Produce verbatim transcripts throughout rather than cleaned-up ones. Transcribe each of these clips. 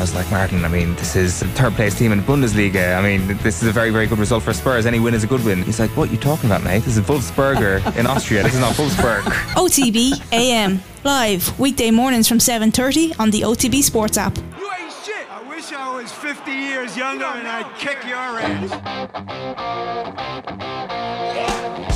I was like, Martin, I mean, this is a third place team in Bundesliga. I mean, this is a very, very good result for Spurs. Any win is a good win. He's like, what are you talking about, mate? This is Wolfsburg in Austria. This is not Wolfsburg. O T B A M, live weekday mornings from seven thirty on the O T B Sports app. Wait, shit! I wish I was fifty years younger and I'd kick your ass.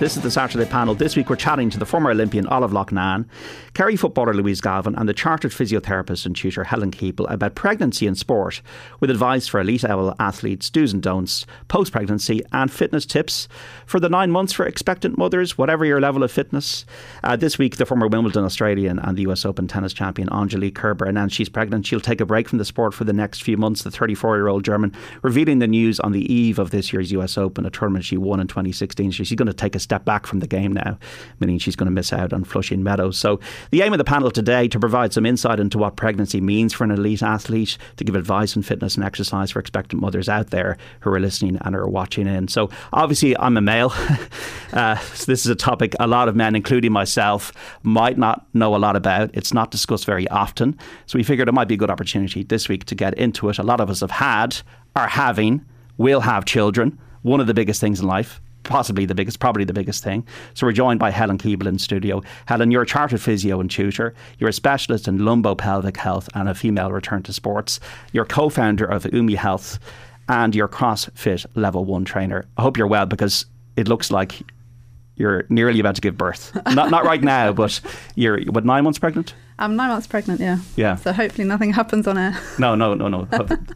This is the Saturday panel. This week we're chatting to the former Olympian Olive Loughnan, Kerry footballer Louise Galvin and the chartered physiotherapist and tutor Helen Keeble about pregnancy in sport, with advice for elite level athletes, do's and don'ts, post-pregnancy and fitness tips for the nine months for expectant mothers, whatever your level of fitness. Uh, this week the former Wimbledon Australian and the U S Open tennis champion Angelique Kerber announced she's pregnant. She'll take a break from the sport for the next few months, the thirty-four-year-old German, revealing the news on the eve of this year's U S Open, a tournament she won in twenty sixteen. She's going to take a step back from the game now, meaning she's going to miss out on Flushing Meadows. So the aim of the panel today to provide some insight into what pregnancy means for an elite athlete, to give advice on fitness and exercise for expectant mothers out there who are listening and are watching in. So obviously I'm a male. uh, so this is a topic a lot of men, including myself, might not know a lot about. It's not discussed very often. So we figured it might be a good opportunity this week to get into it. A lot of us have had, are having, will have children. One of the biggest things in life. Possibly the biggest, probably the biggest thing. So we're joined by Helen Keeble in studio. Helen, you're a chartered physio and tutor. You're a specialist in lumbopelvic health and a female return to sports. You're co-founder of Umi Health and you're CrossFit Level one trainer. I hope you're well, because it looks like you're nearly about to give birth. Not not right now, but you're, what, nine months pregnant? I'm nine months pregnant, yeah. Yeah. So hopefully nothing happens on air. No, no, no, no.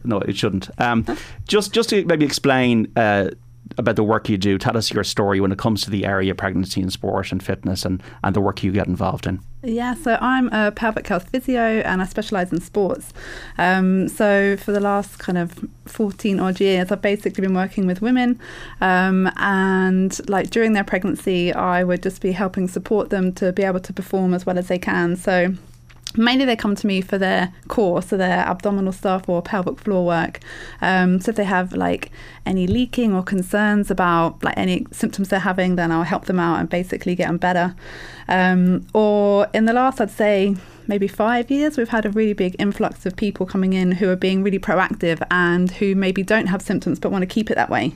No, it shouldn't. Um, just, just to maybe explain... Uh, about the work you do. Tell us your story when it comes to the area of pregnancy and sport and fitness and, and the work you get involved in. Yeah, so I'm a pelvic health physio and I specialise in sports. Um, so for the last kind of fourteen odd years, I've basically been working with women um, and like during their pregnancy, I would just be helping support them to be able to perform as well as they can. So mainly they come to me for their core, so their abdominal stuff or pelvic floor work. Um, so if they have like any leaking or concerns about like any symptoms they're having, then I'll help them out and basically get them better. Um, or in the last, I'd say, maybe five years, we've had a really big influx of people coming in who are being really proactive and who maybe don't have symptoms but want to keep it that way.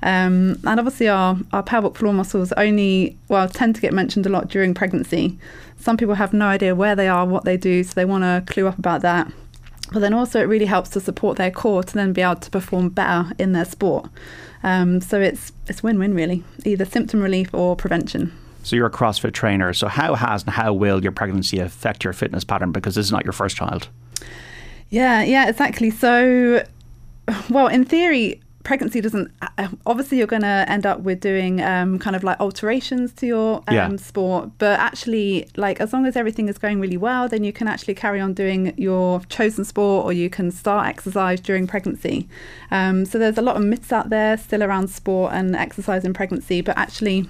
Um, and obviously our, our pelvic floor muscles only, well, tend to get mentioned a lot during pregnancy. Some people have no idea where they are, what they do, so they want to clue up about that. But then also it really helps to support their core to then be able to perform better in their sport. Um, so it's it's win-win really, either symptom relief or prevention. So you're a CrossFit trainer. So how has and how will your pregnancy affect your fitness pattern? Because this is not your first child. Yeah, yeah, exactly. So, well, in theory... pregnancy doesn't, obviously you're going to end up with doing um, kind of like alterations to your um, yeah. sport, but actually like as long as everything is going really well, then you can actually carry on doing your chosen sport or you can start exercise during pregnancy. Um, so there's a lot of myths out there still around sport and exercise in pregnancy, but actually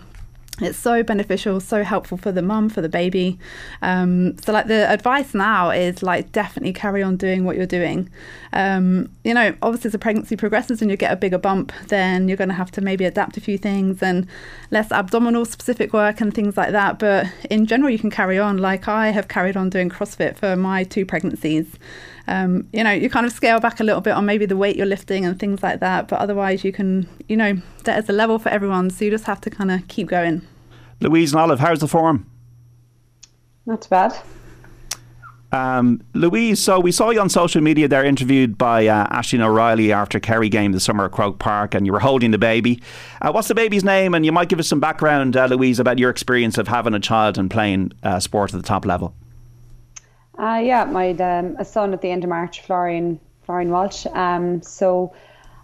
it's so beneficial, so helpful for the mum, for the baby. Um, so like the advice now is like definitely carry on doing what you're doing. Um, you know, obviously as the pregnancy progresses and you get a bigger bump, then you're going to have to maybe adapt a few things and less abdominal specific work and things like that. But in general, you can carry on. Like I have carried on doing CrossFit for my two pregnancies. Um, you know, you kind of scale back a little bit on maybe the weight you're lifting and things like that. But otherwise you can, you know, there's a level for everyone. So you just have to kind of keep going. Louise and Olive, how's the form? Not too bad. Um, Louise, so we saw you on social media there interviewed by uh, Aisling O'Reilly after Kerry game this summer at Croke Park and you were holding the baby. Uh, what's the baby's name? And you might give us some background, uh, Louise, about your experience of having a child and playing uh, sport at the top level. Uh, yeah, my um, a son at the end of March, Florian Florian Walsh. Um, so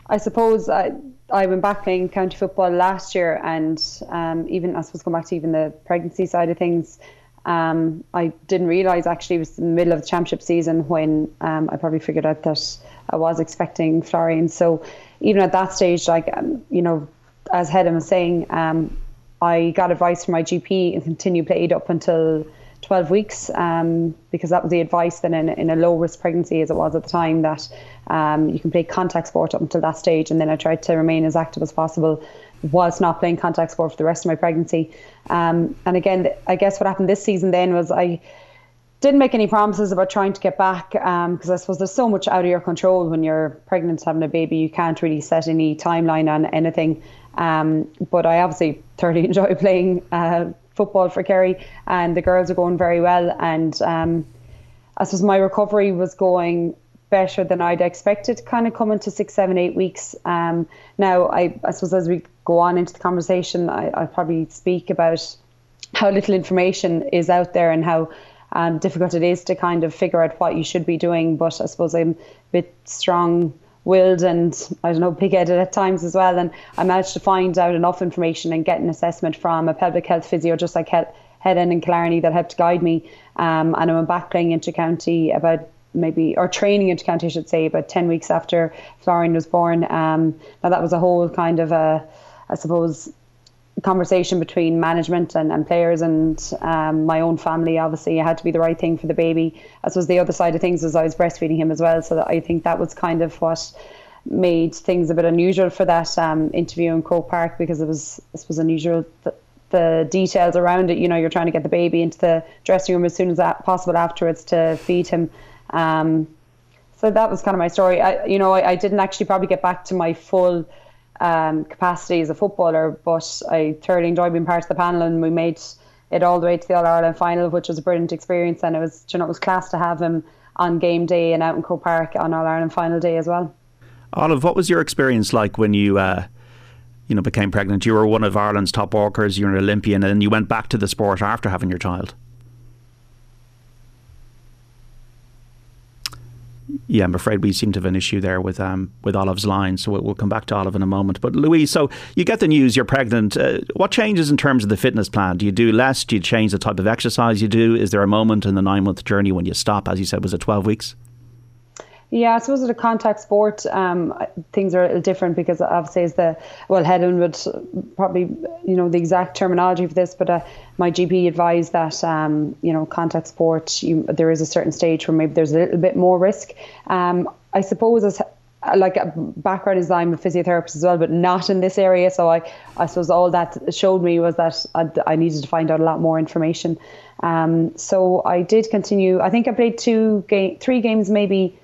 I suppose I, I went back playing county football last year, and um, even I suppose going back to even the pregnancy side of things, Um, I didn't realise actually it was the middle of the championship season when um, I probably figured out that I was expecting Florian. So even at that stage, like, um, you know, as Helen was saying, um, I got advice from my G P and continued played up until twelve weeks, um, because that was the advice then in, in a low risk pregnancy as it was at the time, that um, you can play contact sport up until that stage. And then I tried to remain as active as possible whilst not playing contact sport for the rest of my pregnancy. Um, and again, I guess what happened this season then was I didn't make any promises about trying to get back, because um, I suppose there's so much out of your control when you're pregnant having a baby. You can't really set any timeline on anything. Um, but I obviously thoroughly enjoy playing uh, football for Kerry, and the girls are going very well. And um, I suppose my recovery was going better than I'd expected, kind of coming to six, seven, eight weeks. Um, now, I, I suppose as we go on into the conversation, I, I'll probably speak about how little information is out there and how um, difficult it is to kind of figure out what you should be doing. But I suppose I'm a bit strong willed and, I don't know, pig-headed at times as well, and I managed to find out enough information and get an assessment from a pelvic health physio just like Helen and Killarney that helped guide me, um, and I went back playing into county about maybe, or training into county I should say, about ten weeks after Florian was born. Um, now that was a whole kind of a, I suppose, conversation between management and, and players and um, my own family. Obviously it had to be the right thing for the baby. I suppose the other side of things was I was breastfeeding him as well, so that I think that was kind of what made things a bit unusual for that um, interview in Croke Park, because it was, I suppose, unusual the, the details around it. You know, you're trying to get the baby into the dressing room as soon as possible afterwards to feed him. Um, so that was kind of my story. I, you know I, I didn't actually probably get back to my full Um, capacity as a footballer, but I thoroughly enjoyed being part of the panel, and we made it all the way to the All-Ireland final, which was a brilliant experience. And it was, you know, it was class to have him on game day and out in Croke Park on All-Ireland final day as well. Olive, what was your experience like when you uh, you know became pregnant? You were one of Ireland's top walkers, you were an Olympian, and you went back to the sport after having your child. Yeah, I'm afraid we seem to have an issue there with um, with Olive's line, so we'll come back to Olive in a moment. But Louise, so you get the news you're pregnant. Uh, what changes in terms of the fitness plan? Do you do less? Do you change the type of exercise you do? Is there a moment in the nine-month journey when you stop? As you said, was it twelve weeks? Yeah, I suppose at a contact sport, um, things are a little different, because obviously as the, well, Helen would probably, you know, the exact terminology for this, but uh, my G P advised that, um, you know, contact sport, you, there is a certain stage where maybe there's a little bit more risk. Um, I suppose as, like, background is I'm a physiotherapist as well, but not in this area. So I, I suppose all that showed me was that I, I needed to find out a lot more information. Um, so I did continue. I think I played two, ga- three games maybe,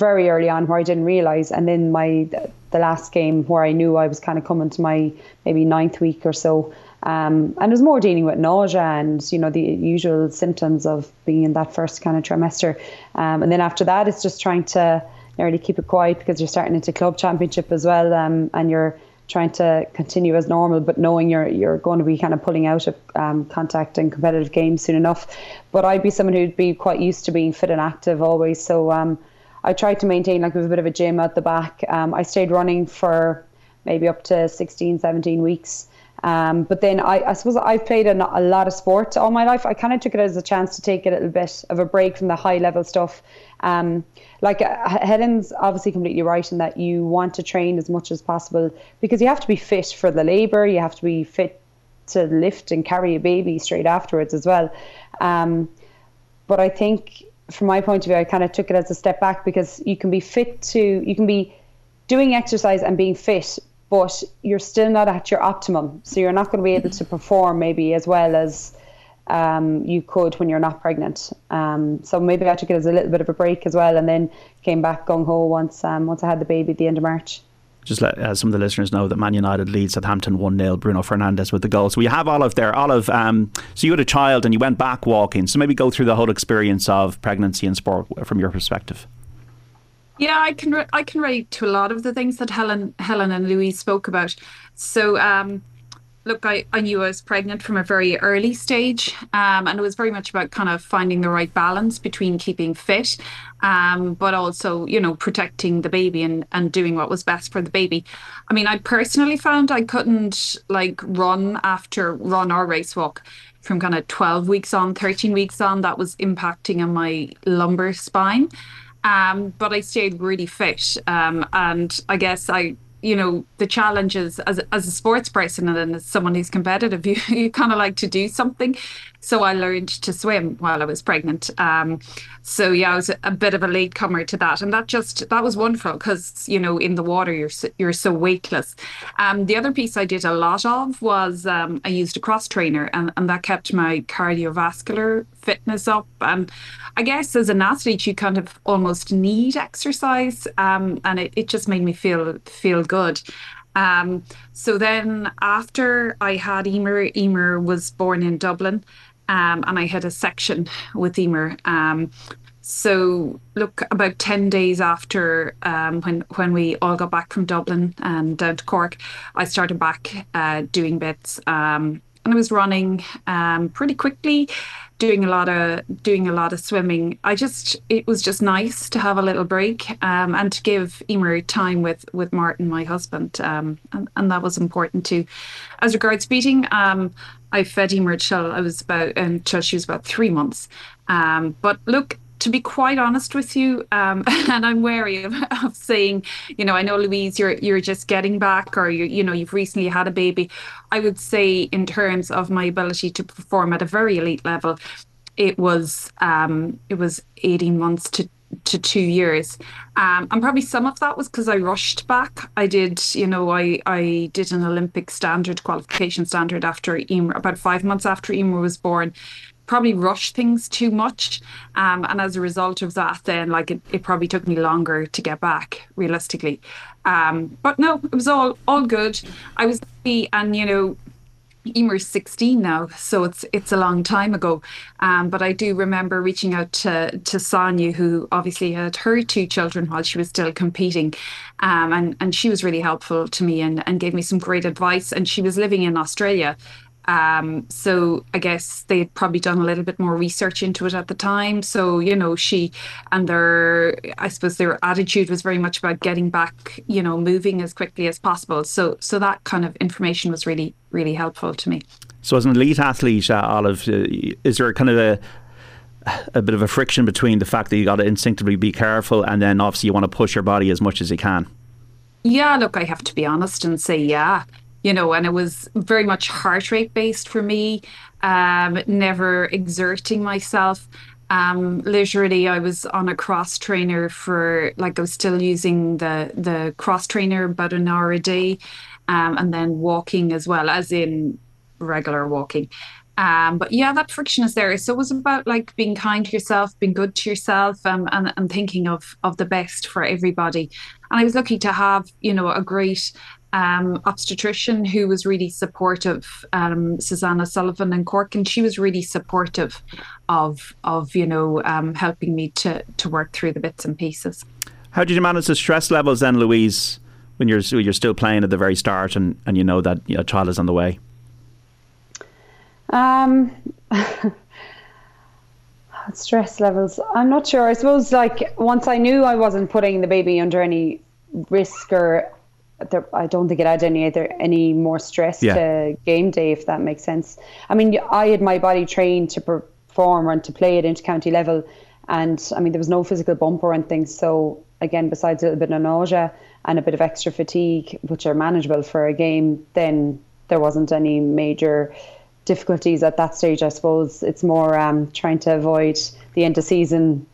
very early on where I didn't realise, and then my the last game where I knew I was kind of coming to my maybe ninth week or so, um, and it was more dealing with nausea and, you know, the usual symptoms of being in that first kind of trimester, um, and then after that it's just trying to nearly keep it quiet, because you're starting into club championship as well, um, and you're trying to continue as normal, but knowing you're you're going to be kind of pulling out of um, contact and competitive games soon enough. But I'd be someone who'd be quite used to being fit and active always, so um I tried to maintain, like, with a bit of a gym at the back. Um, I stayed running for maybe up to sixteen, seventeen weeks. Um, but then I, I suppose I've played a, a lot of sport all my life. I kind of took it as a chance to take a little bit of a break from the high-level stuff. Um, like, uh, Helen's obviously completely right in that you want to train as much as possible, because you have to be fit for the labour. You have to be fit to lift and carry a baby straight afterwards as well. Um, but I think, from my point of view, I kind of took it as a step back, because you can be fit to, you can be doing exercise and being fit, but you're still not at your optimum. So you're not going to be able to perform maybe as well as um, you could when you're not pregnant. Um, so maybe I took it as a little bit of a break as well, and then came back gung-ho once, um, once I had the baby at the end of March. Just let uh, some of the listeners know that Man United leads Southampton one nil, Bruno Fernandes with the goal. So we have Olive there. Olive, um, so you had a child and you went back walking. So maybe go through the whole experience of pregnancy and sport from your perspective. Yeah, I can re- I can relate to a lot of the things that Helen Helen and Louise spoke about. So, um, look, I, I knew I was pregnant from a very early stage, um, and it was very much about kind of finding the right balance between keeping fit, Um, but also, you know, protecting the baby and, and doing what was best for the baby. I mean, I personally found I couldn't, like, run after run or race walk. from kind of twelve weeks on, thirteen weeks on, that was impacting on my lumbar spine. Um, but I stayed really fit. Um, and I guess I, you know, the challenge is as, as a sports person and as someone who's competitive, you, you kind of like to do something. So I learned to swim while I was pregnant. Um, so yeah, I was a bit of a latecomer to that. And that just, that was wonderful because, you know, in the water, you're so, you're so weightless. Um, the other piece I did a lot of was um, I used a cross trainer and, and that kept my cardiovascular fitness up. And I guess as an athlete, you kind of almost need exercise. Um, and it, it just made me feel, feel good. Um, so then after I had Eimear, Eimear was born in Dublin, um, and I had a section with Eimear. Um, so look, about ten days after um, when, when we all got back from Dublin and down to Cork, I started back uh, doing bits um, and I was running um, pretty quickly, doing a lot of doing a lot of swimming. I just it was just nice to have a little break um, and to give Eimear time with with Martin, my husband, um, and, and that was important too. As regards feeding, um, I fed Eimear till I was about until she was about three months. Um, but look, to be quite honest with you, um, and I'm wary of, of saying, you know, I know Louise, you're you're just getting back, or you you know, you've recently had a baby. I would say, in terms of my ability to perform at a very elite level, it was um, it was eighteen months to to two years, um, and probably some of that was because I rushed back. I did, you know, I I did an Olympic standard qualification standard after Eimear, about five months after Eimear was born. Probably rushed things too much. Um, and as a result of that, then like it, it probably took me longer to get back realistically. Um, but no, it was all, all good. I was happy and, you know, Eimear's sixteen now, so it's it's a long time ago. Um, but I do remember reaching out to, to Sonia, who obviously had her two children while she was still competing. Um, and, and she was really helpful to me and, and gave me some great advice. And she was living in Australia. Um, so I guess they had probably done a little bit more research into it at the time. So, you know, she and their, I suppose their attitude was very much about getting back, you know, moving as quickly as possible. So, so that kind of information was really, really helpful to me. So as an elite athlete, uh, Olive, uh, is there kind of a, a bit of a friction between the fact that you got to instinctively be careful and then obviously you want to push your body as much as you can? Yeah, look, I have to be honest and say, yeah. You know, and it was very much heart rate based for me, um, never exerting myself. Um, literally, I was on a cross trainer for, like, I was still using the, the cross trainer about an hour a day, um, and then walking as well, as in regular walking. Um, but yeah, that friction is there. So it was about like being kind to yourself, being good to yourself, um, and, and thinking of, of the best for everybody. And I was lucky to have, you know, a great Um, obstetrician who was really supportive, um, Susanna Sullivan in Cork, and she was really supportive of of you know um, helping me to to work through the bits and pieces. How did you manage the stress levels then, Louise, when you're when you're still playing at the very start and, and you know that you know, a child is on the way? Um, stress levels. I'm not sure. I suppose like once I knew I wasn't putting the baby under any risk or. I don't think it had any other, any more stress yeah. to game day, if that makes sense. I mean, I had my body trained to perform and to play at inter-county level, and I mean there was no physical bump or anything. So again, besides a little bit of nausea and a bit of extra fatigue, which are manageable for a game, then there wasn't any major difficulties at that stage. I suppose it's more um, trying to avoid the end of season.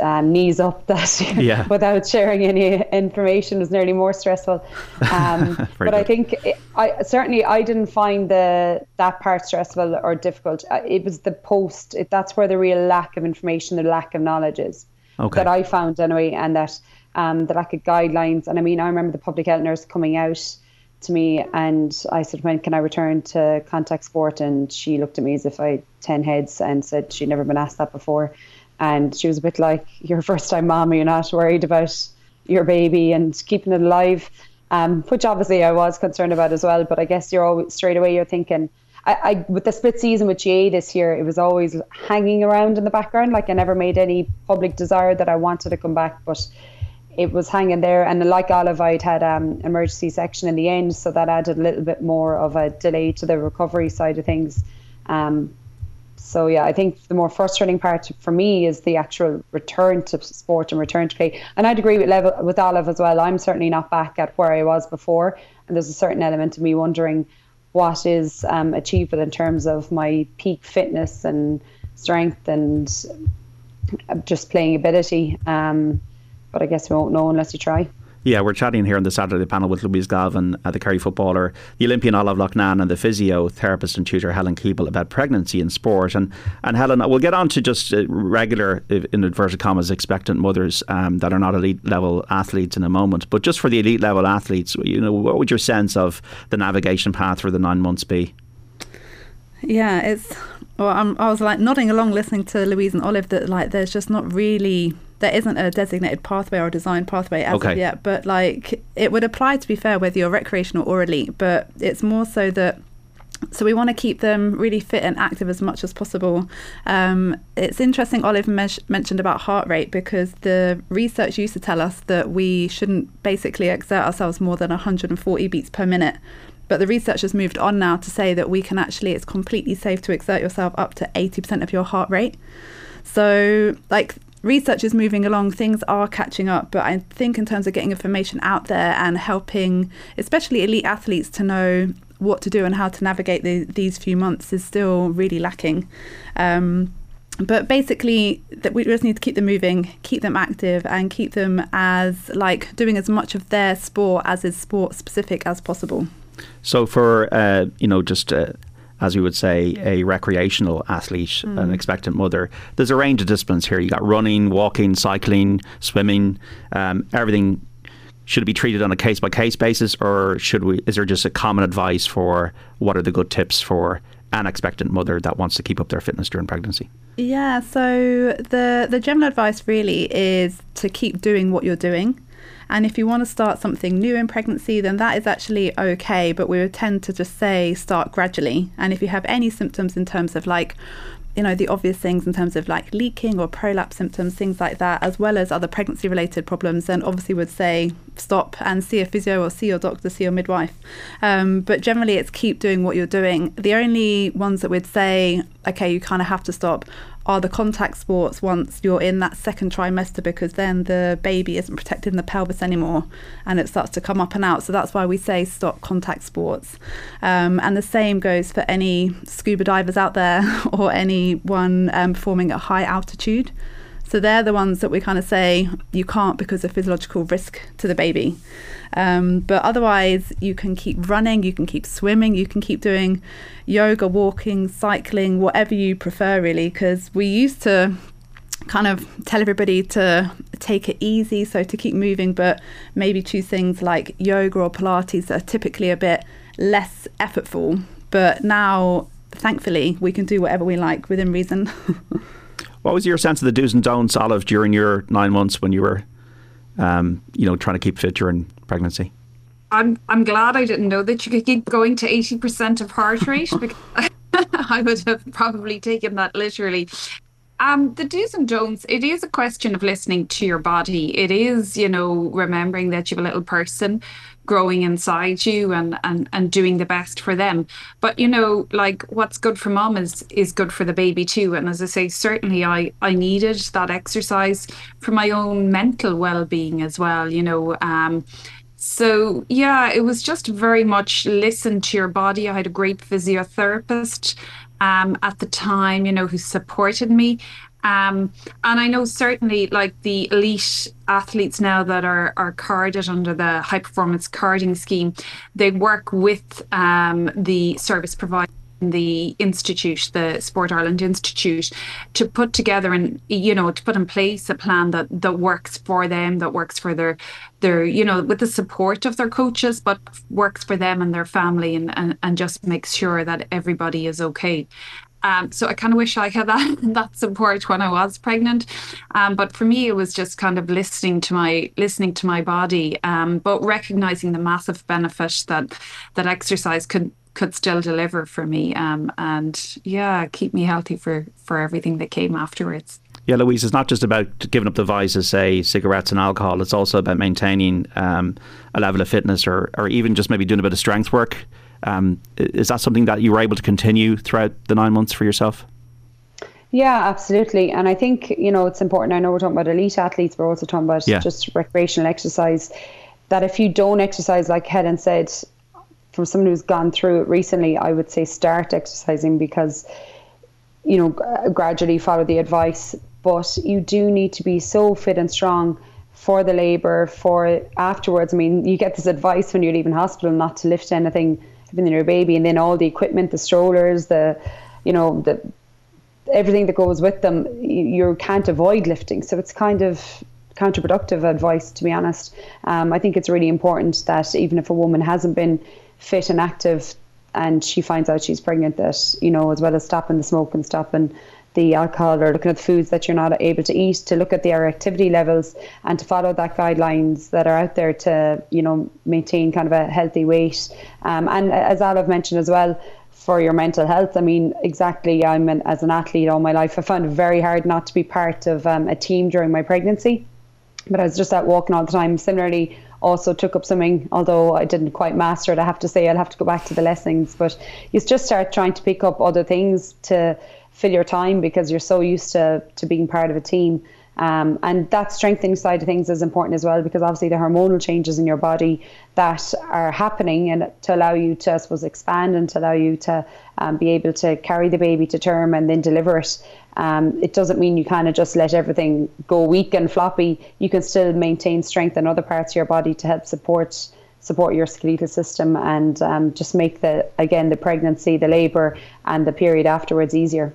Um, knees up that yeah. without sharing any information was nearly more stressful. Um, but good. I think it, I certainly I didn't find the that part stressful or difficult. It was the post. It, that's where the real lack of information, the lack of knowledge is okay. that I found anyway, and that um, the lack of guidelines. And I mean, I remember the public health nurse coming out to me, and I said, "When can I return to contact sport?" And she looked at me as if I had ten heads and said she'd never been asked that before. And she was a bit like, you're a first-time mom, you're not worried about your baby and keeping it alive, um, which obviously I was concerned about as well. But I guess you're always, straight away you're thinking, I, I with the split season with G A this year, it was always hanging around in the background. Like I never made any public desire that I wanted to come back, but it was hanging there. And like Olive, I'd had um, emergency section in the end, so that added a little bit more of a delay to the recovery side of things. Um, so yeah, I think the more frustrating part for me is the actual return to sport and return to play. And I'd agree with, level, with Olive as well. I'm certainly not back at where I was before. And there's a certain element of me wondering what is um, achievable in terms of my peak fitness and strength and just playing ability. Um, but I guess we won't know unless you try. Yeah, we're chatting here on the Saturday panel with Louise Galvin, uh, the Kerry footballer, the Olympian Olive Loughnan, and the physiotherapist and tutor Helen Keeble about pregnancy in sport. And and Helen, we'll get on to just uh, regular, in inverted commas, expectant mothers um, that are not elite level athletes in a moment. But just for the elite level athletes, you know, what would your sense of the navigation path for the nine months be? Yeah, it's. Well, I'm, I was like nodding along, listening to Louise and Olive. That like, there's just not really. There isn't a designated pathway or a design pathway as okay. of yet, but like it would apply, to be fair, whether you're recreational or elite, but it's more so that so we want to keep them really fit and active as much as possible. Um, it's interesting Olive mes- mentioned about heart rate, because the research used to tell us that we shouldn't basically exert ourselves more than one hundred forty beats per minute. But the research has moved on now to say that we can actually, it's completely safe to exert yourself up to eighty percent of your heart rate. So like research is moving along, things are catching up, but I think in terms of getting information out there and helping, especially elite athletes, to know what to do and how to navigate the, these few months is still really lacking. Um, but basically, that we just need to keep them moving, keep them active, and keep them as like doing as much of their sport as is sport specific as possible. So for uh, you know just. Uh as we would say, a recreational athlete, mm. an expectant mother. There's a range of disciplines here. You got running, walking, cycling, swimming, um, everything. Should it be treated on a case-by-case basis, or should we? Is there just a common advice for what are the good tips for an expectant mother that wants to keep up their fitness during pregnancy? Yeah, so the, the general advice really is to keep doing what you're doing. And if you want to start something new in pregnancy, then that is actually okay. But we would tend to just say start gradually. And if you have any symptoms in terms of like, you know, the obvious things in terms of like leaking or prolapse symptoms, things like that, as well as other pregnancy related problems, then obviously would say stop and see a physio or see your doctor, see your midwife. Um, but generally it's keep doing what you're doing. The only ones that we'd say, okay, you kind of have to stop are the contact sports once you're in that second trimester, because then the baby isn't protecting the pelvis anymore and it starts to come up and out. So that's why we say stop contact sports. Um, and the same goes for any scuba divers out there or anyone um, performing at high altitude. So they're the ones that we kind of say you can't because of physiological risk to the baby. Um, but otherwise, you can keep running, you can keep swimming, you can keep doing yoga, walking, cycling, whatever you prefer, really, because we used to kind of tell everybody to take it easy, so to keep moving, but maybe choose things like yoga or Pilates that are typically a bit less effortful. But now, thankfully, we can do whatever we like within reason. What was your sense of the do's and don'ts, Olive, during your nine months when you were, um, you know, trying to keep fit during pregnancy? I'm I'm glad I didn't know that you could keep going to eighty percent of heart rate, because I would have probably taken that literally. Um, the do's and don'ts, it is a question of listening to your body. It is, you know, remembering that you have a little person growing inside you and, and, and doing the best for them. But, you know, like what's good for mom is, is good for the baby too. And as I say, certainly I, I needed that exercise for my own mental well-being as well, you know. Um, so, yeah, it was just very much listen to your body. I had a great physiotherapist um, at the time, you know, who supported me. Um, and I know certainly like the elite athletes now that are, are carded under the high performance carding scheme, they work with um, the service provider in the institute, the Sport Ireland Institute, to put together and, you know, to put in place a plan that, that works for them, that works for their, their, you know, with the support of their coaches, but works for them and their family and, and, and just makes sure that everybody is okay. Um, so I kind of wish I had that, that support when I was pregnant. Um, but for me, it was just kind of listening to my listening to my body, um, but recognizing the massive benefit that that exercise could could still deliver for me. Um, and yeah, keep me healthy for, for everything that came afterwards. Yeah, Louise, it's not just about giving up the vices, say, cigarettes and alcohol. It's also about maintaining um, a level of fitness or, or even just maybe doing a bit of strength work. Um, is that something that you were able to continue throughout the nine months for yourself? Yeah, absolutely. And I think, you know, it's important. I know we're talking about elite athletes, we're also talking about yeah. just recreational exercise, that if you don't exercise, like Helen said, from someone who's gone through it recently, I would say start exercising, because, you know, g- gradually follow the advice. But you do need to be so fit and strong for the labour, for afterwards. I mean, you get this advice when you're leaving hospital not to lift anything, even your baby, and then all the equipment, the strollers, the, you know, the everything that goes with them, you can't avoid lifting. So it's kind of counterproductive advice, to be honest. Um, I think it's really important that even if a woman hasn't been fit and active and she finds out she's pregnant, that, you know, as well as stopping the smoke and stopping the alcohol or looking at the foods that you're not able to eat, to look at their activity levels and to follow that guidelines that are out there to, you know, maintain kind of a healthy weight. Um, and as Olive mentioned as well, for your mental health, I mean, exactly. I'm an, as an athlete all my life, I found it very hard not to be part of um, a team during my pregnancy, but I was just out walking all the time. Similarly, also took up swimming, although I didn't quite master it. I have to say, I'll have to go back to the lessons, but you just start trying to pick up other things to fill your time because you're so used to, to being part of a team. Um, and that strengthening side of things is important as well, because obviously the hormonal changes in your body that are happening, and to allow you to, I suppose, expand and to allow you to um, be able to carry the baby to term and then deliver it. Um, it doesn't mean you kind of just let everything go weak and floppy. You can still maintain strength in other parts of your body to help support support your skeletal system and um, just make the, again, the pregnancy, the labour and the period afterwards easier.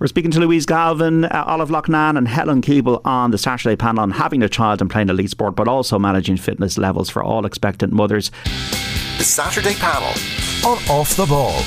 We're speaking to Louise Galvin, uh, Olive Loughnan and Helen Keeble on the Saturday panel on having a child and playing elite sport, but also managing fitness levels for all expectant mothers. The Saturday panel on Off the Ball.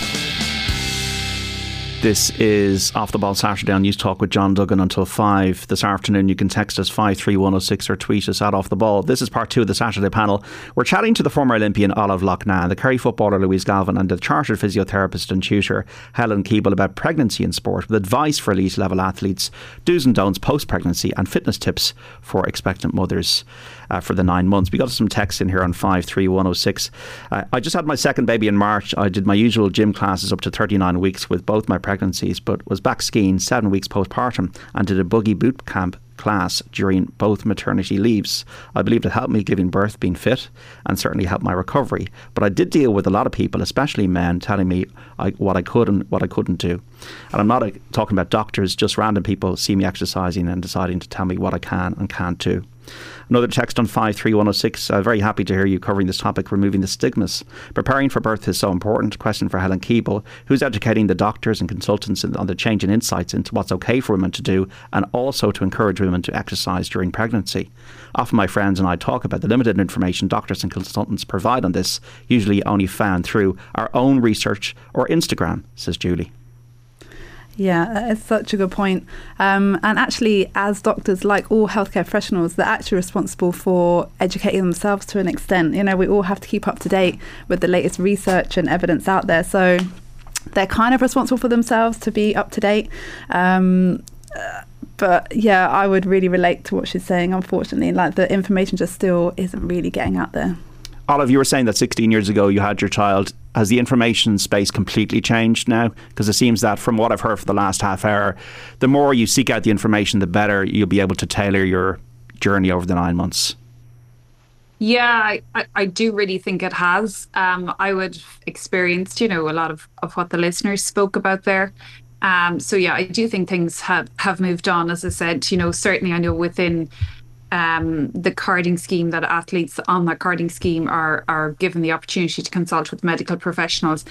This is Off the Ball Saturday on News Talk with John Duggan until five this afternoon. You can text us five three one oh six or tweet us at Off the Ball. This is part two of the Saturday panel. We're chatting to the former Olympian Olive Loughnan, the Kerry footballer Louise Galvin and the chartered physiotherapist and tutor Helen Keeble about pregnancy in sport, with advice for elite level athletes, do's and don'ts post-pregnancy and fitness tips for expectant mothers uh, for the nine months. We got some texts in here on five three one oh six. Uh, I just had my second baby in March. I did my usual gym classes up to thirty-nine weeks with both my pregnancies, but was back skiing seven weeks postpartum and did a buggy boot camp class during both maternity leaves. I believe it helped me giving birth, being fit, and certainly helped my recovery. But I did deal with a lot of people, especially men, telling me I, what I could and what I couldn't do. And I'm not uh, talking about doctors, just random people see me exercising and deciding to tell me what I can and can't do. Another text on five three one oh six. Uh, very happy to hear you covering this topic, removing the stigmas. Preparing for birth is so important. Question for Helen Keeble, who's educating the doctors and consultants on the change in insights into what's okay for women to do, and also to encourage women to exercise during pregnancy. Often my friends and I talk about the limited information doctors and consultants provide on this, usually only found through our own research or Instagram, says Julie. Yeah, it's such a good point. Um, and actually, as doctors, like all healthcare professionals, they're actually responsible for educating themselves to an extent. You know, we all have to keep up to date with the latest research and evidence out there. So they're kind of responsible for themselves to be up to date. Um, but yeah, I would really relate to what she's saying, unfortunately. Like, the information just still isn't really getting out there. Olive, you were saying that sixteen years ago you had your child. Has the information space completely changed now? Because it seems that from what I've heard for the last half hour, the more you seek out the information, the better you'll be able to tailor your journey over the nine months. Yeah, I, I do really think it has. Um, I would have experienced, you know, a lot of, of what the listeners spoke about there. Um, so yeah, I do think things have, have moved on, as I said. You know, certainly I know within Um, the carding scheme, that athletes on that carding scheme are are given the opportunity to consult with medical professionals,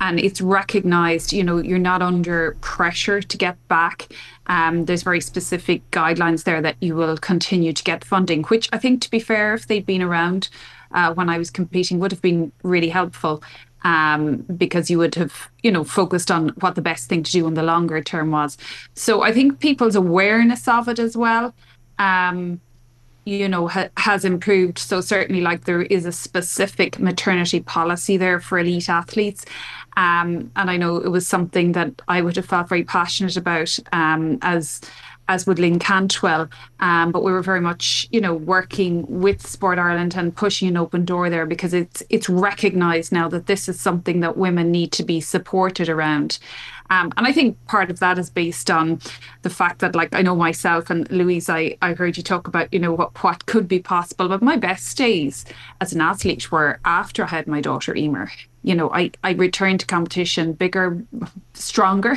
and it's recognised, you know, you're not under pressure to get back. Um, there's very specific guidelines there that you will continue to get funding, which I think, to be fair, if they'd been around uh, when I was competing, would have been really helpful, um, because you would have, you know, focused on what the best thing to do in the longer term was. So I think people's awareness of it as well, Um, you know, ha- has improved. So certainly, like, there is a specific maternity policy there for elite athletes. Um, and I know it was something that I would have felt very passionate about um, as as would Lynne Cantwell. Um, but we were very much, you know, working with Sport Ireland and pushing an open door there, because it's it's recognised now that this is something that women need to be supported around. Um, and I think part of that is based on the fact that, like, I know myself and Louise, I, I heard you talk about, you know, what, what could be possible. But my best days as an athlete were after I had my daughter, Eimear. You know, I, I returned to competition bigger, stronger.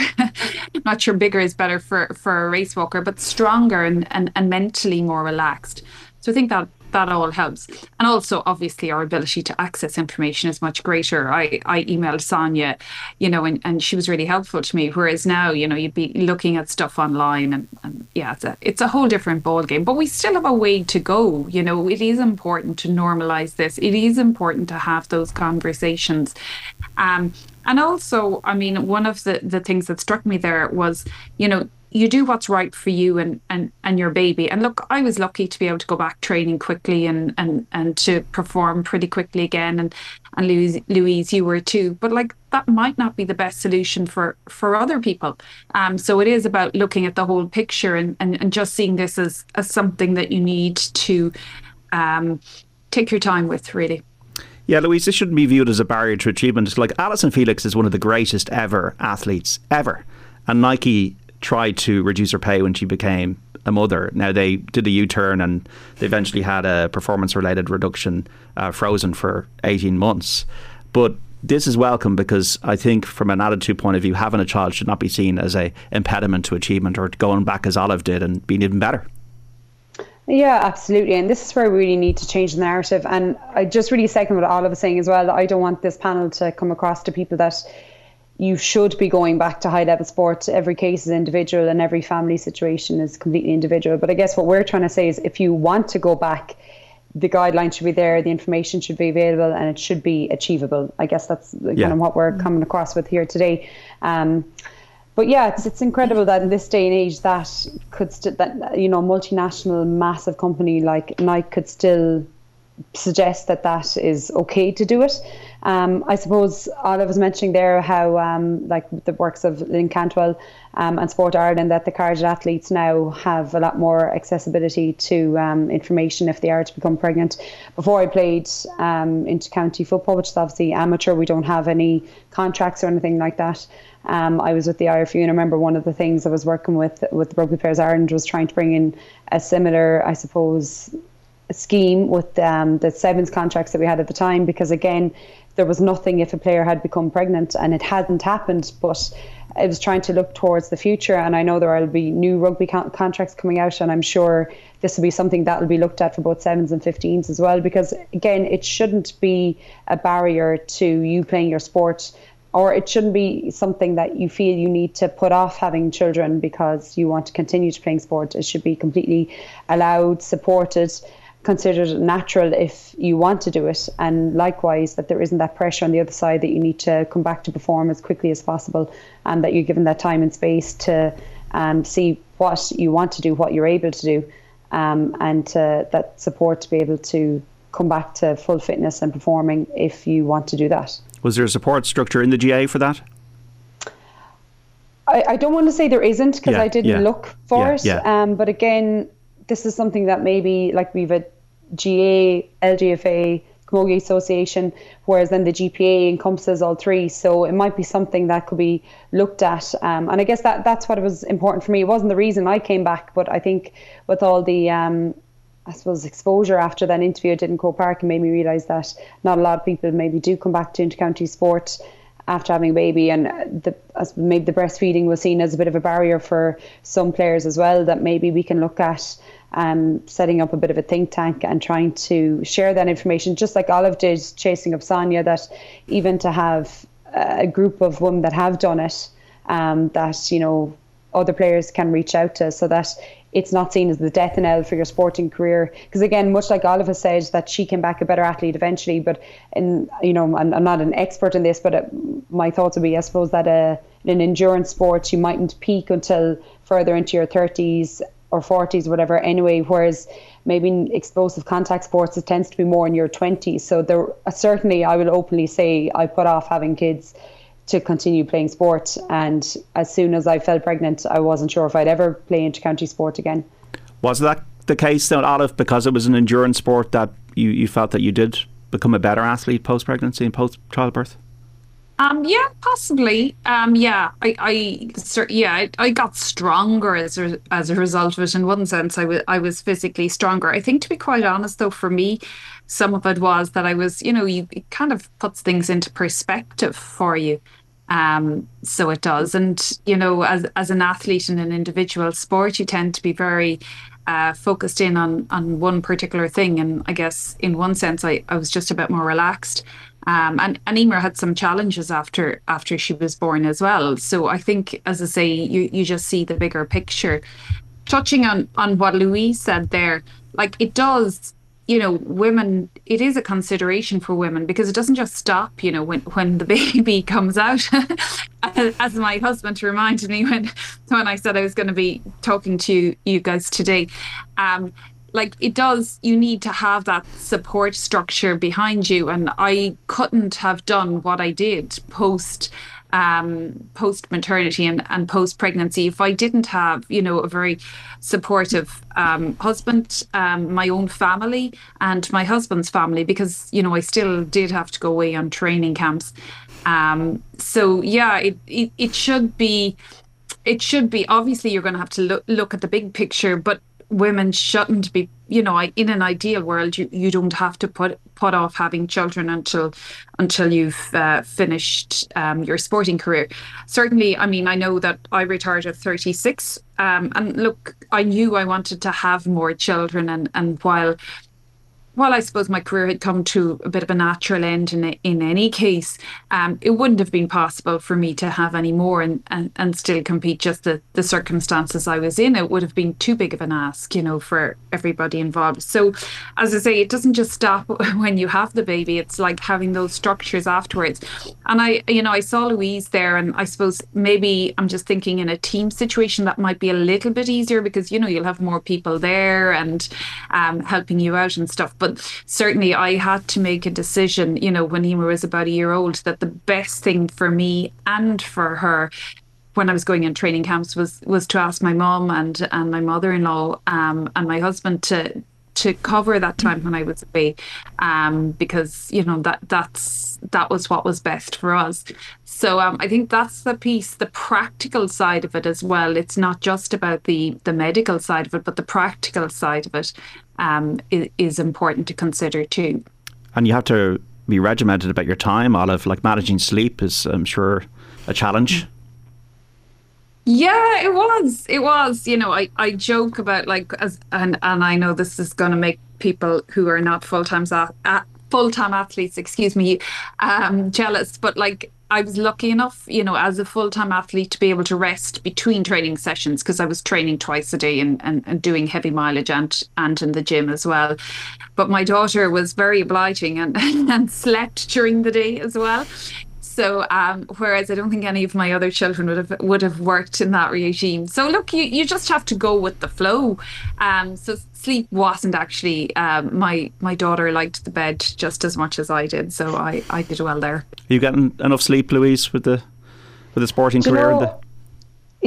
Not sure bigger is better for, for a race walker, but stronger and, and, and mentally more relaxed. So I think that that all helps. And also, obviously, our ability to access information is much greater. I, I emailed Sonia, you know, and, and she was really helpful to me. Whereas now, you know, you'd be looking at stuff online and, and yeah, it's a, it's a whole different ballgame. But we still have a way to go. You know, it is important to normalise this. It is important to have those conversations. Um, and also, I mean, one of the, the things that struck me there was, you know, you do what's right for you and, and, and your baby. And look, I was lucky to be able to go back training quickly and and, and to perform pretty quickly again. And, and Louise, Louise, you were too. But like, that might not be the best solution for, for other people. Um, so it is about looking at the whole picture and, and, and just seeing this as, as something that you need to um, take your time with, really. Yeah, Louise, this shouldn't be viewed as a barrier to achievement. Like, Alison Felix is one of the greatest ever athletes ever. And Nike tried to reduce her pay when she became a mother. Now, they did a U-turn and they eventually had a performance-related reduction uh, frozen for eighteen months. But this is welcome, because I think from an attitude point of view, having a child should not be seen as an impediment to achievement or going back as Olive did and being even better. Yeah, absolutely. And this is where we really need to change the narrative. And I just really second what Olive was saying as well, that I don't want this panel to come across to people that you should be going back to high-level sport. Every case is individual and every family situation is completely individual. But I guess what we're trying to say is, if you want to go back, the guidelines should be there, the information should be available, and it should be achievable. I guess that's yeah. kind of what we're coming across with here today. Um, but yeah, it's it's incredible that in this day and age that could st- that you know multinational massive company like Nike could still suggest that that is okay to do it. Um, I suppose Olive was mentioning there how um, like the works of Lynne Cantwell um, and Sport Ireland, that the cardiac athletes now have a lot more accessibility to um, information if they are to become pregnant. Before I played um, inter-county football, which is obviously amateur, we don't have any contracts or anything like that. Um, I was with the I R F U, and I remember one of the things I was working with with Rugby Players Ireland was trying to bring in a similar, I suppose, scheme with um, the sevens contracts that we had at the time, because again there was nothing if a player had become pregnant, and it hadn't happened, but it was trying to look towards the future. And I know there will be new rugby co- contracts coming out, and I'm sure this will be something that will be looked at for both sevens and fifteens as well, because again it shouldn't be a barrier to you playing your sport, or it shouldn't be something that you feel you need to put off having children because you want to continue to playing sport. It should be completely allowed, supported, considered natural if you want to do it, and likewise that there isn't that pressure on the other side that you need to come back to perform as quickly as possible, and that you're given that time and space to um, see what you want to do, what you're able to do, um, and to, that support to be able to come back to full fitness and performing if you want to do that. Was there a support structure in the G A A for that? I, I don't want to say there isn't, because yeah, I didn't yeah, look for yeah, it yeah. Um, but again, this is something that maybe, like, we've a G A, L G F A, Camogie Association, whereas then the G P A encompasses all three. So it might be something that could be looked at. Um, and I guess that that's what was important for me. It wasn't the reason I came back, but I think with all the, um, I suppose, exposure after that interview I did in Croke Park, it made me realise that not a lot of people maybe do come back to inter-county sport after having a baby, and the, as maybe the breastfeeding was seen as a bit of a barrier for some players as well, that maybe we can look at um, setting up a bit of a think tank and trying to share that information, just like Olive did, chasing up Sonia, that even to have a group of women that have done it, um, that, you know, other players can reach out to, so that it's not seen as the death knell for your sporting career. Because again, much like Olive said, that she came back a better athlete eventually, but in, you know, I'm, I'm not an expert in this, but it, my thoughts would be, I suppose, that uh, in an endurance sport, you mightn't peak until further into your thirties or forties, whatever anyway, whereas maybe in explosive contact sports, it tends to be more in your twenties. So there, certainly I will openly say I put off having kids to continue playing sport. And as soon as I fell pregnant, I wasn't sure if I'd ever play inter-county sport again. Was that the case now, Olive, because it was an endurance sport that you, you felt that you did become a better athlete post-pregnancy and post-childbirth? Um, yeah, possibly. Um, yeah, I, I, yeah, I got stronger as a, as a result of it. In one sense, I was, I was physically stronger. I think, to be quite honest, though, for me, some of it was that I was, you know, you, it kind of puts things into perspective for you. Um, so it does. And, you know, as, as an athlete in an individual sport, you tend to be very uh, focused in on, on one particular thing. And I guess in one sense, I, I was just a bit more relaxed. Um, and, and Eimear had some challenges after after she was born as well. So I think, as I say, you, you just see the bigger picture. Touching on, on what Louise said there, like it does, you know, women, it is a consideration for women because it doesn't just stop, you know, when, when the baby comes out. As my husband reminded me when, when I said I was going to be talking to you, you guys today, um, like it does, you need to have that support structure behind you. And I couldn't have done what I did post um, post maternity and, and post pregnancy if I didn't have, you know, a very supportive um, husband, um, my own family and my husband's family, because, you know, I still did have to go away on training camps. Um, so, yeah, it, it, it should be it should be obviously you're going to have to look, look at the big picture, but women shouldn't be, you know, in an ideal world, you, you don't have to put put off having children until until you've uh, finished um, your sporting career. Certainly, I mean, I know that I retired at thirty-six. Um, and look, I knew I wanted to have more children. And, and while while I suppose my career had come to a bit of a natural end in, in any case, um, it wouldn't have been possible for me to have any more and, and, and still compete. Just the, the circumstances I was in, it would have been too big of an ask, you know, for everybody involved. So as I say, it doesn't just stop when you have the baby. It's like having those structures afterwards. And I, you know, I saw Louise there, and I suppose maybe I'm just thinking in a team situation that might be a little bit easier because, you know, you'll have more people there and um, helping you out and stuff. But certainly I had to make a decision, you know, when Eimear was about a year old, that the best thing for me and for her when I was going in training camps was was to ask my mum and, and my mother-in-law um, and my husband to to cover that time when I was away, um, because, you know, that that's that was what was best for us. So um, I think that's the piece, the practical side of it as well. It's not just about the, the medical side of it, but the practical side of it um, is, is important to consider too. And you have to be regimented about your time, Olive. Like managing sleep is, I'm sure, a challenge. Mm-hmm. Yeah, it was. It was. You know, I, I joke about like, as and, and I know this is going to make people who are not full-time at, full-time athletes, excuse me, um, jealous. But like, I was lucky enough, you know, as a full-time athlete to be able to rest between training sessions because I was training twice a day and, and, and doing heavy mileage and, and in the gym as well. But my daughter was very obliging and, and slept during the day as well. So, um, whereas I don't think any of my other children would have would have worked in that regime. So, look, you, you just have to go with the flow. Um, so, sleep wasn't actually um, my my daughter liked the bed just as much as I did. So, I, I did well there. Are you getting enough sleep, Louise, with the with the sporting you career? Know, and the...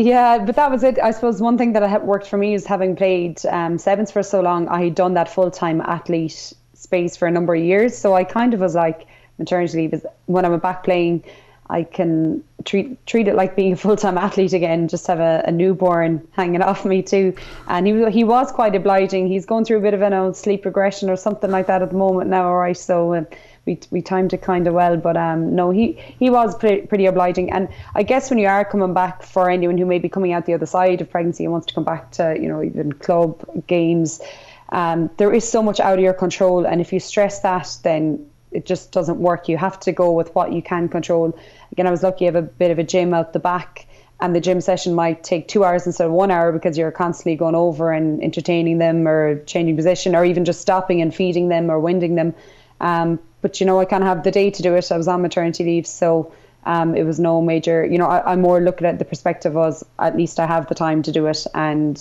Yeah, but that was it. I suppose one thing that had worked for me is having played um, sevens for so long. I had done that full time athlete space for a number of years. So, I kind of was like, maternity leave is when I'm back playing, I can treat treat it like being a full-time athlete again, just have a, a newborn hanging off me too. And he, he was quite obliging. He's going through a bit of an old sleep regression or something like that at the moment now, all right, so uh, we we timed it kind of well, but um no he he was pre- pretty obliging. And I guess when you are coming back, for anyone who may be coming out the other side of pregnancy and wants to come back to, you know, even club games, um there is so much out of your control, and if you stress that, then it just doesn't work. You have to go with what you can control. Again, I was lucky I have a bit of a gym out the back, and the gym session might take two hours instead of one hour because you're constantly going over and entertaining them or changing position or even just stopping and feeding them or winding them. Um, but, you know, I can't have the day to do it. I was on maternity leave, so um, it was no major, you know, I, I'm more looking at the perspective was at least I have the time to do it and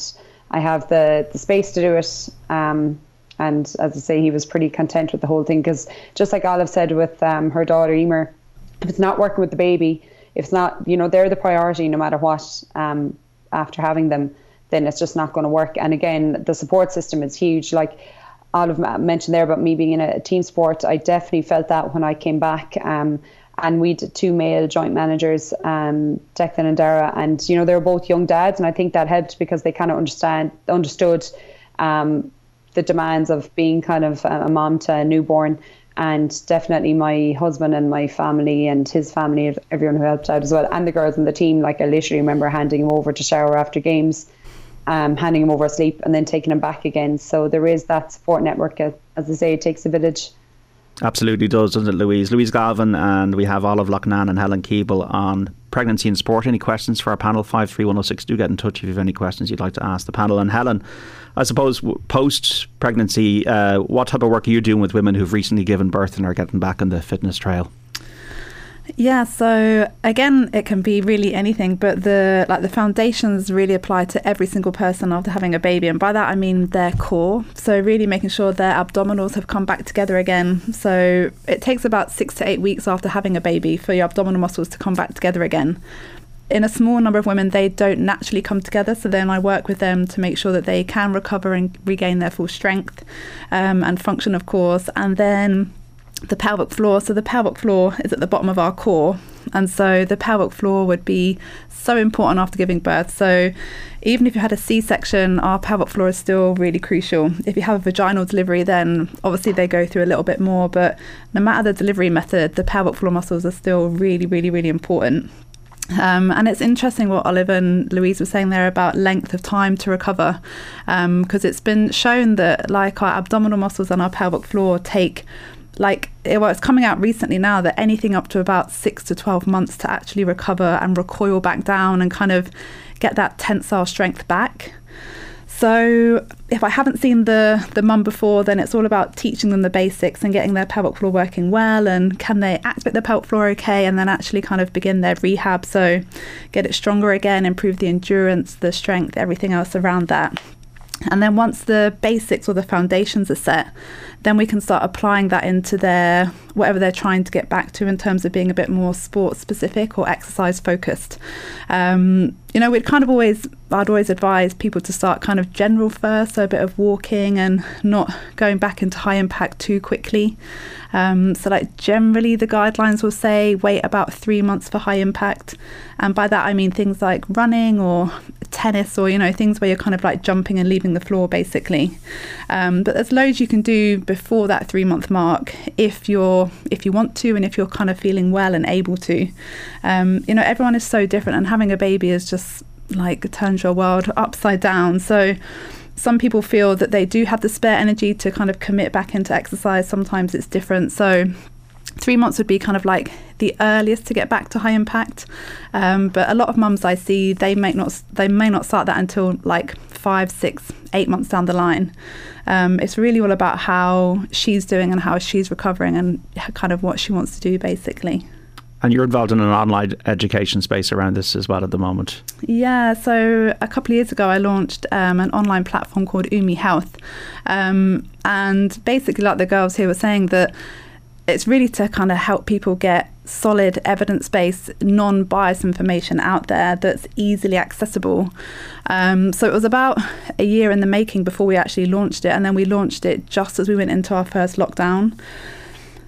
I have the, the space to do it. Um, And as I say, he was pretty content with the whole thing because just like Olive said with um, her daughter, Eimear, if it's not working with the baby, if it's not, you know, they're the priority no matter what, um, after having them, then it's just not going to work. And again, the support system is huge. Like Olive mentioned there about me being in a team sport, I definitely felt that when I came back. Um, and we had two male joint managers, um, Declan and Dara, and, you know, they were both young dads. And I think that helped because they kind of understand, understood um, the demands of being kind of a mom to a newborn. And definitely my husband and my family and his family, everyone who helped out as well, and the girls on the team. Like, I literally remember handing him over to shower after games, um, handing him over asleep, and then taking him back again. So there is that support network. As I say, it takes a village. Absolutely does, doesn't it, Louise? Louise Galvin, and we have Olive Loughnan and Helen Keeble on pregnancy and sport. Any questions for our panel? five three one oh six. Do get in touch if you have any questions you'd like to ask the panel. And Helen, I suppose post-pregnancy, uh, what type of work are you doing with women who've recently given birth and are getting back on the fitness trail? Yeah, so again, it can be really anything, but the like the foundations really apply to every single person after having a baby, and by that I mean their core. So really making sure their abdominals have come back together again. So it takes about six to eight weeks after having a baby for your abdominal muscles to come back together again. In a small number of women, they don't naturally come together, so then I work with them to make sure that they can recover and regain their full strength um, and function, of course. And then the pelvic floor. So the pelvic floor is at the bottom of our core, and so the pelvic floor would be so important after giving birth. So even if you had a C-section, our pelvic floor is still really crucial. If you have a vaginal delivery, then obviously they go through a little bit more, but no matter the delivery method, the pelvic floor muscles are still really, really, really important. Um, and it's interesting what Olive and Louise were saying there about length of time to recover, because um, it's been shown that like our abdominal muscles and our pelvic floor take like it, well, it's coming out recently now that anything up to about six to twelve months to actually recover and recoil back down and kind of get that tensile strength back. So if I haven't seen the the mum before, then it's all about teaching them the basics and getting their pelvic floor working well, and can they activate the pelvic floor okay, and then actually kind of begin their rehab, so get it stronger again, improve the endurance, the strength, everything else around that. And then once the basics or the foundations are set, then we can start applying that into their whatever they're trying to get back to in terms of being a bit more sport specific or exercise focused. Um, you know, we'd kind of always, I'd always advise people to start kind of general first, so a bit of walking and not going back into high impact too quickly. Um, so like generally the guidelines will say wait about three months for high impact. And by that I mean things like running or tennis or, you know, things where you're kind of like jumping and leaving the floor basically. Um, but there's loads you can do before that three month mark if you're if you want to and if you're kind of feeling well and able to. Um, you know, everyone is so different, and having a baby is just like turns your world upside down. So some people feel that they do have the spare energy to kind of commit back into exercise. Sometimes it's different. So three months would be kind of like the earliest to get back to high impact. Um, but a lot of mums I see, they may not they may not start that until like five, six, eight months down the line. Um, it's really all about how she's doing and how she's recovering and kind of what she wants to do basically. And you're involved in an online education space around this as well at the moment. Yeah, so a couple of years ago I launched um, an online platform called Umi Health. Um, and basically, like the girls here were saying, that it's really to kind of help people get solid evidence-based non-biased information out there that's easily accessible. Um, so it was about a year in the making before we actually launched it, and then we launched it just as we went into our first lockdown,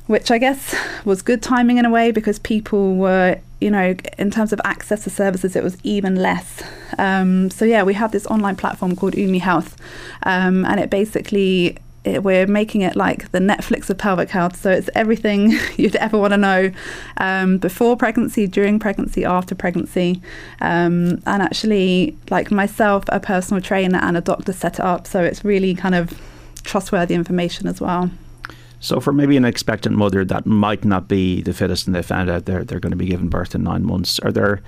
which I guess was good timing in a way, because people were, you know, in terms of access to services, it was even less. Um, so yeah, we have this online platform called Umi Health, um, and it basically, it, we're making it like the Netflix of pelvic health. So it's everything you'd ever want to know um, before pregnancy, during pregnancy, after pregnancy. Um, and actually, like myself, a personal trainer and a doctor set it up. So it's really kind of trustworthy information as well. So for maybe an expectant mother that might not be the fittest and they found out they're, they're going to be giving birth in nine months, are there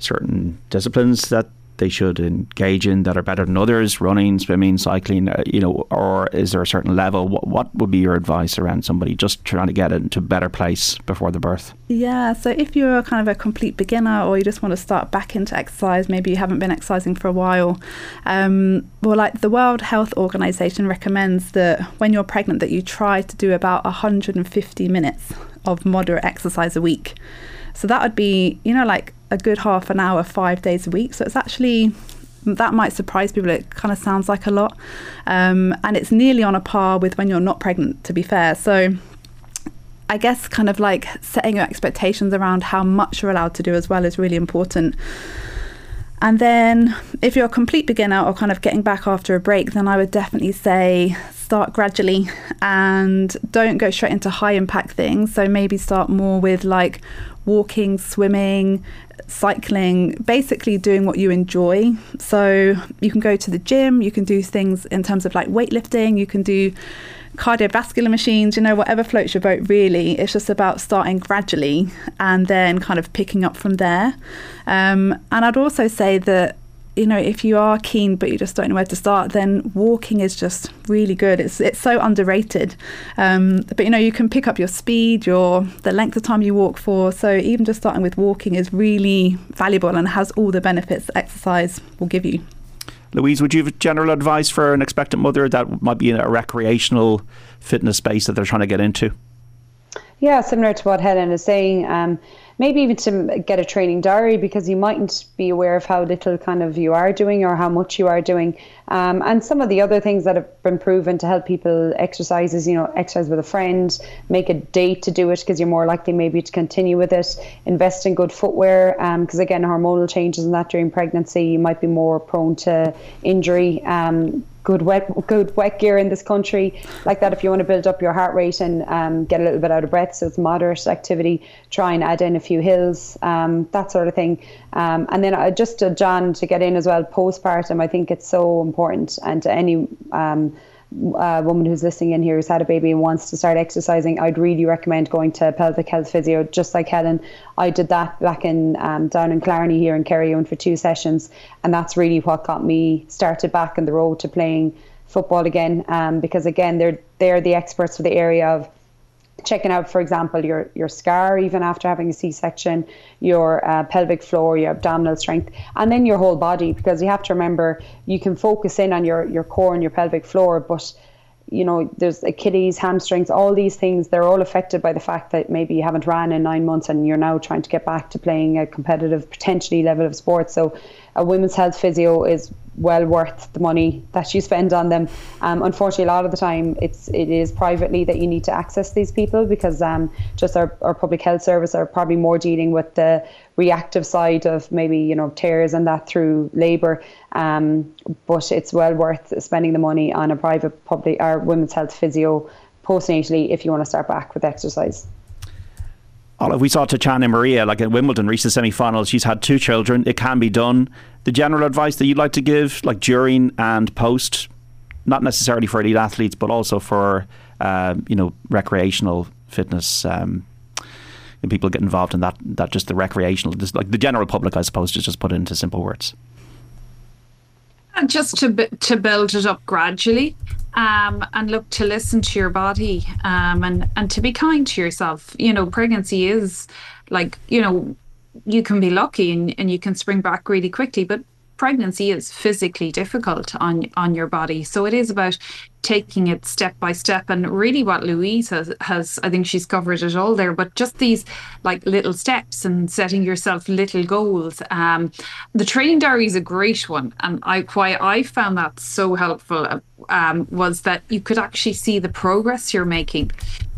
certain disciplines that they should engage in that are better than others? Running, swimming, cycling, you know, or is there a certain level? What, what would be your advice around somebody just trying to get into a better place before the birth? Yeah, so if you're kind of a complete beginner or you just want to start back into exercise, maybe you haven't been exercising for a while, um, well, like the World Health Organization recommends that when you're pregnant that you try to do about one hundred fifty minutes of moderate exercise a week. So that would be, you know, like a good half an hour, five days a week. So it's actually, that might surprise people. It kind of sounds like a lot. Um, and it's nearly on a par with when you're not pregnant, to be fair. So I guess kind of like setting your expectations around how much you're allowed to do as well is really important. And then if you're a complete beginner or kind of getting back after a break, then I would definitely say start gradually and don't go straight into high impact things. So maybe start more with like walking, swimming, cycling, basically doing what you enjoy. So you can go to the gym, you can do things in terms of like weightlifting, you can do cardiovascular machines, you know, whatever floats your boat really. It's just about starting gradually and then kind of picking up from there. Um, and I'd also say that, you know, if you are keen but you just don't know where to start, then walking is just really good. It's it's so underrated. Um, but, you know, you can pick up your speed, your the length of time you walk for. So even just starting with walking is really valuable and has all the benefits that exercise will give you. Louise, would you have general advice for an expectant mother that might be in a recreational fitness space that they're trying to get into? Yeah, similar to what Helen is saying, um, maybe even to get a training diary, because you mightn't be aware of how little kind of you are doing or how much you are doing. Um, and some of the other things that have been proven to help people exercise is, you know, exercise with a friend, make a date to do it because you're more likely maybe to continue with it, invest in good footwear, because um, again, hormonal changes and that during pregnancy, you might be more prone to injury. Um, Good wet, good wet gear in this country, like that. If you want to build up your heart rate and um, get a little bit out of breath, so it's moderate activity. Try and add in a few hills, um, that sort of thing. Um, and then uh, just to John to get in as well. Postpartum, I think it's so important, and to any um, uh, woman who's listening in here who's had a baby and wants to start exercising, I'd really recommend going to pelvic health physio, just like Helen. I did that back in um, down in Clarny here in Kerry, and for two sessions, and that's really what got me started back on the road to playing football again. Um, because again, they're they're the experts for the area of checking out, for example, your your scar even after having a C-section, your uh, pelvic floor, your abdominal strength, and then your whole body. Because you have to remember, you can focus in on your your core and your pelvic floor, but you know, there's Achilles, hamstrings, all these things, they're all affected by the fact that maybe you haven't ran in nine months and you're now trying to get back to playing a competitive, potentially level of sport. So a women's health physio is well worth the money that you spend on them. Um, unfortunately, a lot of the time it's it is privately that you need to access these people, because um, just our, our public health service are probably more dealing with the reactive side of maybe, you know, tears and that through labour. Um, but it's well worth spending the money on a private public or women's health physio postnatally if you want to start back with exercise. Olive, we saw Tatiana Maria, like at Wimbledon, reached the semi-finals. She's had two children. It can be done. The general advice that you'd like to give, like during and post, not necessarily for elite athletes, but also for uh, you know, recreational fitness, um, and people get involved in that. That just the recreational, just like the general public, I suppose, to just put it into simple words. And just to to build it up gradually. Um, and look, to listen to your body, um, and, and to be kind to yourself. You know, pregnancy is like, you know, you can be lucky and, and you can spring back really quickly, but pregnancy is physically difficult on, on your body. So it is about taking it step by step. And really what Louise has, has, I think she's covered it all there, but just these like little steps and setting yourself little goals. Um, the training diary is a great one. And I, why I found that so helpful um, was that you could actually see the progress you're making,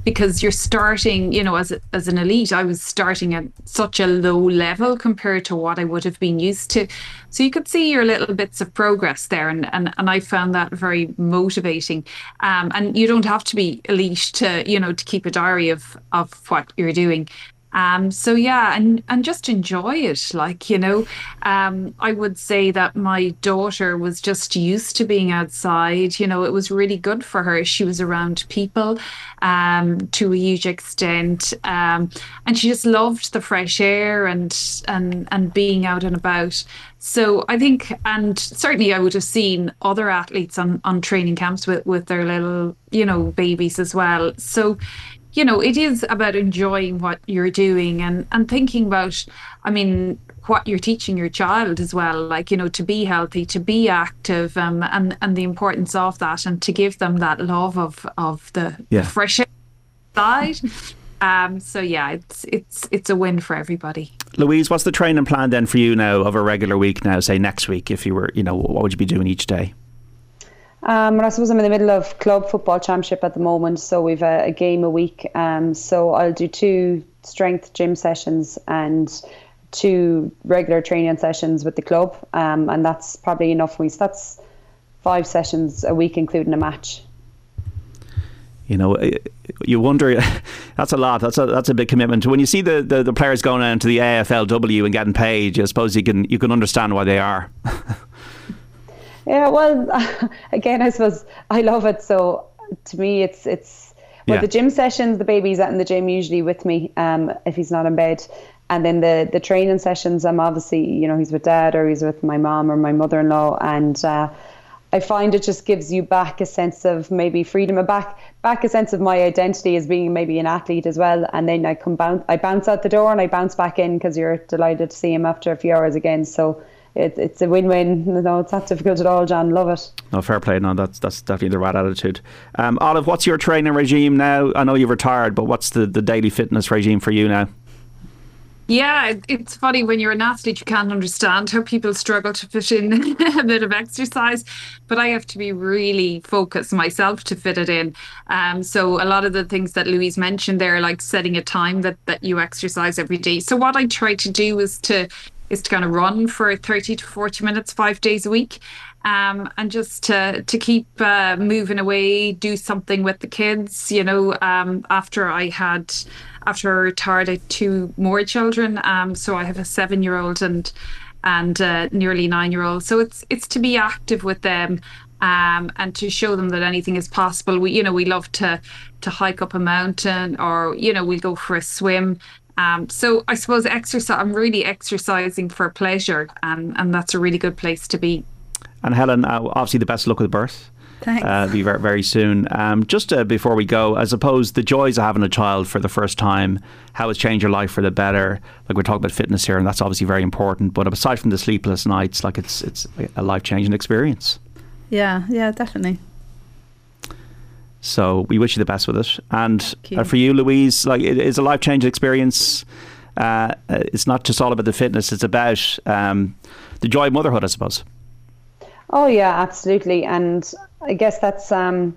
because you're starting, you know, as, a, as an elite, I was starting at such a low level compared to what I would have been used to. So you could see your little bits of progress there. And, and, and I found that very motivating. Um, and you don't have to be elite to, you know, to keep a diary of, of what you're doing. Um, so, yeah, and, and just enjoy it. Like, you know, um, I would say that my daughter was just used to being outside. You know, it was really good for her. She was around people um, to a huge extent. Um, and she just loved the fresh air and, and, and being out and about. So I think, and certainly I would have seen other athletes on, on training camps with, with their little, you know, babies as well. So, you know, it is about enjoying what you're doing and, and thinking about, I mean, what you're teaching your child as well, like, you know, to be healthy, to be active, um, and, and the importance of that, and to give them that love of, of the, yeah. the fresh air side. Um, so yeah, it's it's it's a win for everybody. Louise, what's the training plan then for you now of a regular week now, say next week, if you were, you know, what would you be doing each day? Um, well, I suppose I'm in the middle of club football championship at the moment, so we've a, a game a week. Um, so I'll do two strength gym sessions and two regular training sessions with the club, um, and that's probably enough for me. So that's five sessions a week, including a match. You know, you wonder, that's a lot, that's a that's a big commitment. When you see the, the, the players going down to the A F L W and getting paid, I suppose you can you can understand why they are. Yeah, well, again, I suppose I love it. So to me, it's, it's well, yeah. The gym sessions, the baby's out in the gym usually with me um, if he's not in bed. And then the, the training sessions, I'm obviously, you know, he's with dad or he's with my mom or my mother-in-law. And uh, I find it just gives you back a sense of maybe freedom, and back back a sense of my identity as being maybe an athlete as well. And then I come bounce, I bounce out the door and I bounce back in because you're delighted to see him after a few hours again. So It, it's a win-win. No, it's not difficult at all, John. Love it. No, fair play. No, that's that's definitely the right attitude. Um, Olive, what's your training regime now? I know you've retired, but what's the, the daily fitness regime for you now? Yeah, it's funny, when you're an athlete you can't understand how people struggle to fit in a bit of exercise, but I have to be really focused myself to fit it in. Um, so a lot of the things that Louise mentioned there, like setting a time that, that you exercise every day. So what I try to do is to is to kind of run for thirty to forty minutes, five days a week. Um, and just to, to keep uh, moving away, do something with the kids, you know, um, after I had, after I retired, I had two more children. Um, so I have a seven-year-old and and uh, nearly nine-year-old. So it's it's to be active with them. Um, and to show them that anything is possible. We, you know, we love to, to hike up a mountain, or, you know, we go for a swim. Um, so I suppose exercise, I'm really exercising for pleasure, and, and that's a really good place to be. And Helen, uh, obviously the best luck with birth. Thanks. Uh, be very, very soon. Um, just uh, before we go, I suppose the joys of having a child for the first time, how it's changed your life for the better. Like, we're talking about fitness here, and that's obviously very important. But aside from the sleepless nights, like it's it's a life-changing experience. Yeah, yeah, definitely. So we wish you the best with it. And you. Uh, for you, Louise, like, it is a life-changing experience. Uh, it's not just all about the fitness. It's about um, the joy of motherhood, I suppose. Oh, yeah, absolutely. And I guess that's, um,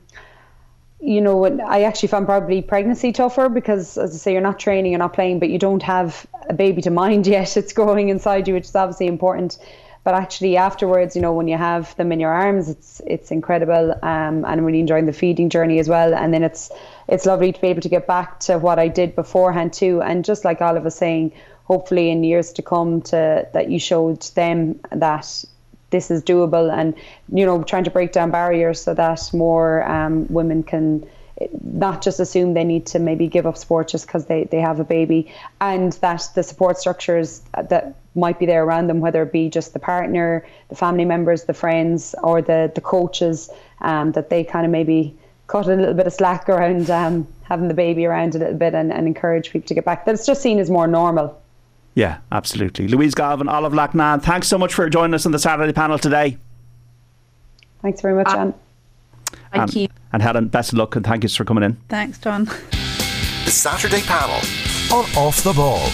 you know, I actually found probably pregnancy tougher because, as I say, you're not training, you're not playing, but you don't have a baby to mind yet. It's growing inside you, which is obviously important. But actually afterwards, you know, when you have them in your arms, it's it's incredible. Um, and I'm really enjoying the feeding journey as well. And then it's it's lovely to be able to get back to what I did beforehand too. And just like Olive was saying, hopefully in years to come, to that you showed them that this is doable, and, you know, trying to break down barriers so that more um, women can not just assume they need to maybe give up sport just because they, they have a baby, and that the support structures that might be there around them, whether it be just the partner, the family members, the friends, or the, the coaches, um, that they kind of maybe cut a little bit of slack around um, having the baby around a little bit, and, and encourage people to get back. That's just seen as more normal. Yeah, absolutely. Louise Galvin, Olive Loughnan, thanks so much for joining us on the Saturday panel today. Thanks very much, Anne. Thank and, you. And Helen, best of luck, and thank you for coming in. Thanks, John. The Saturday panel on Off the Ball.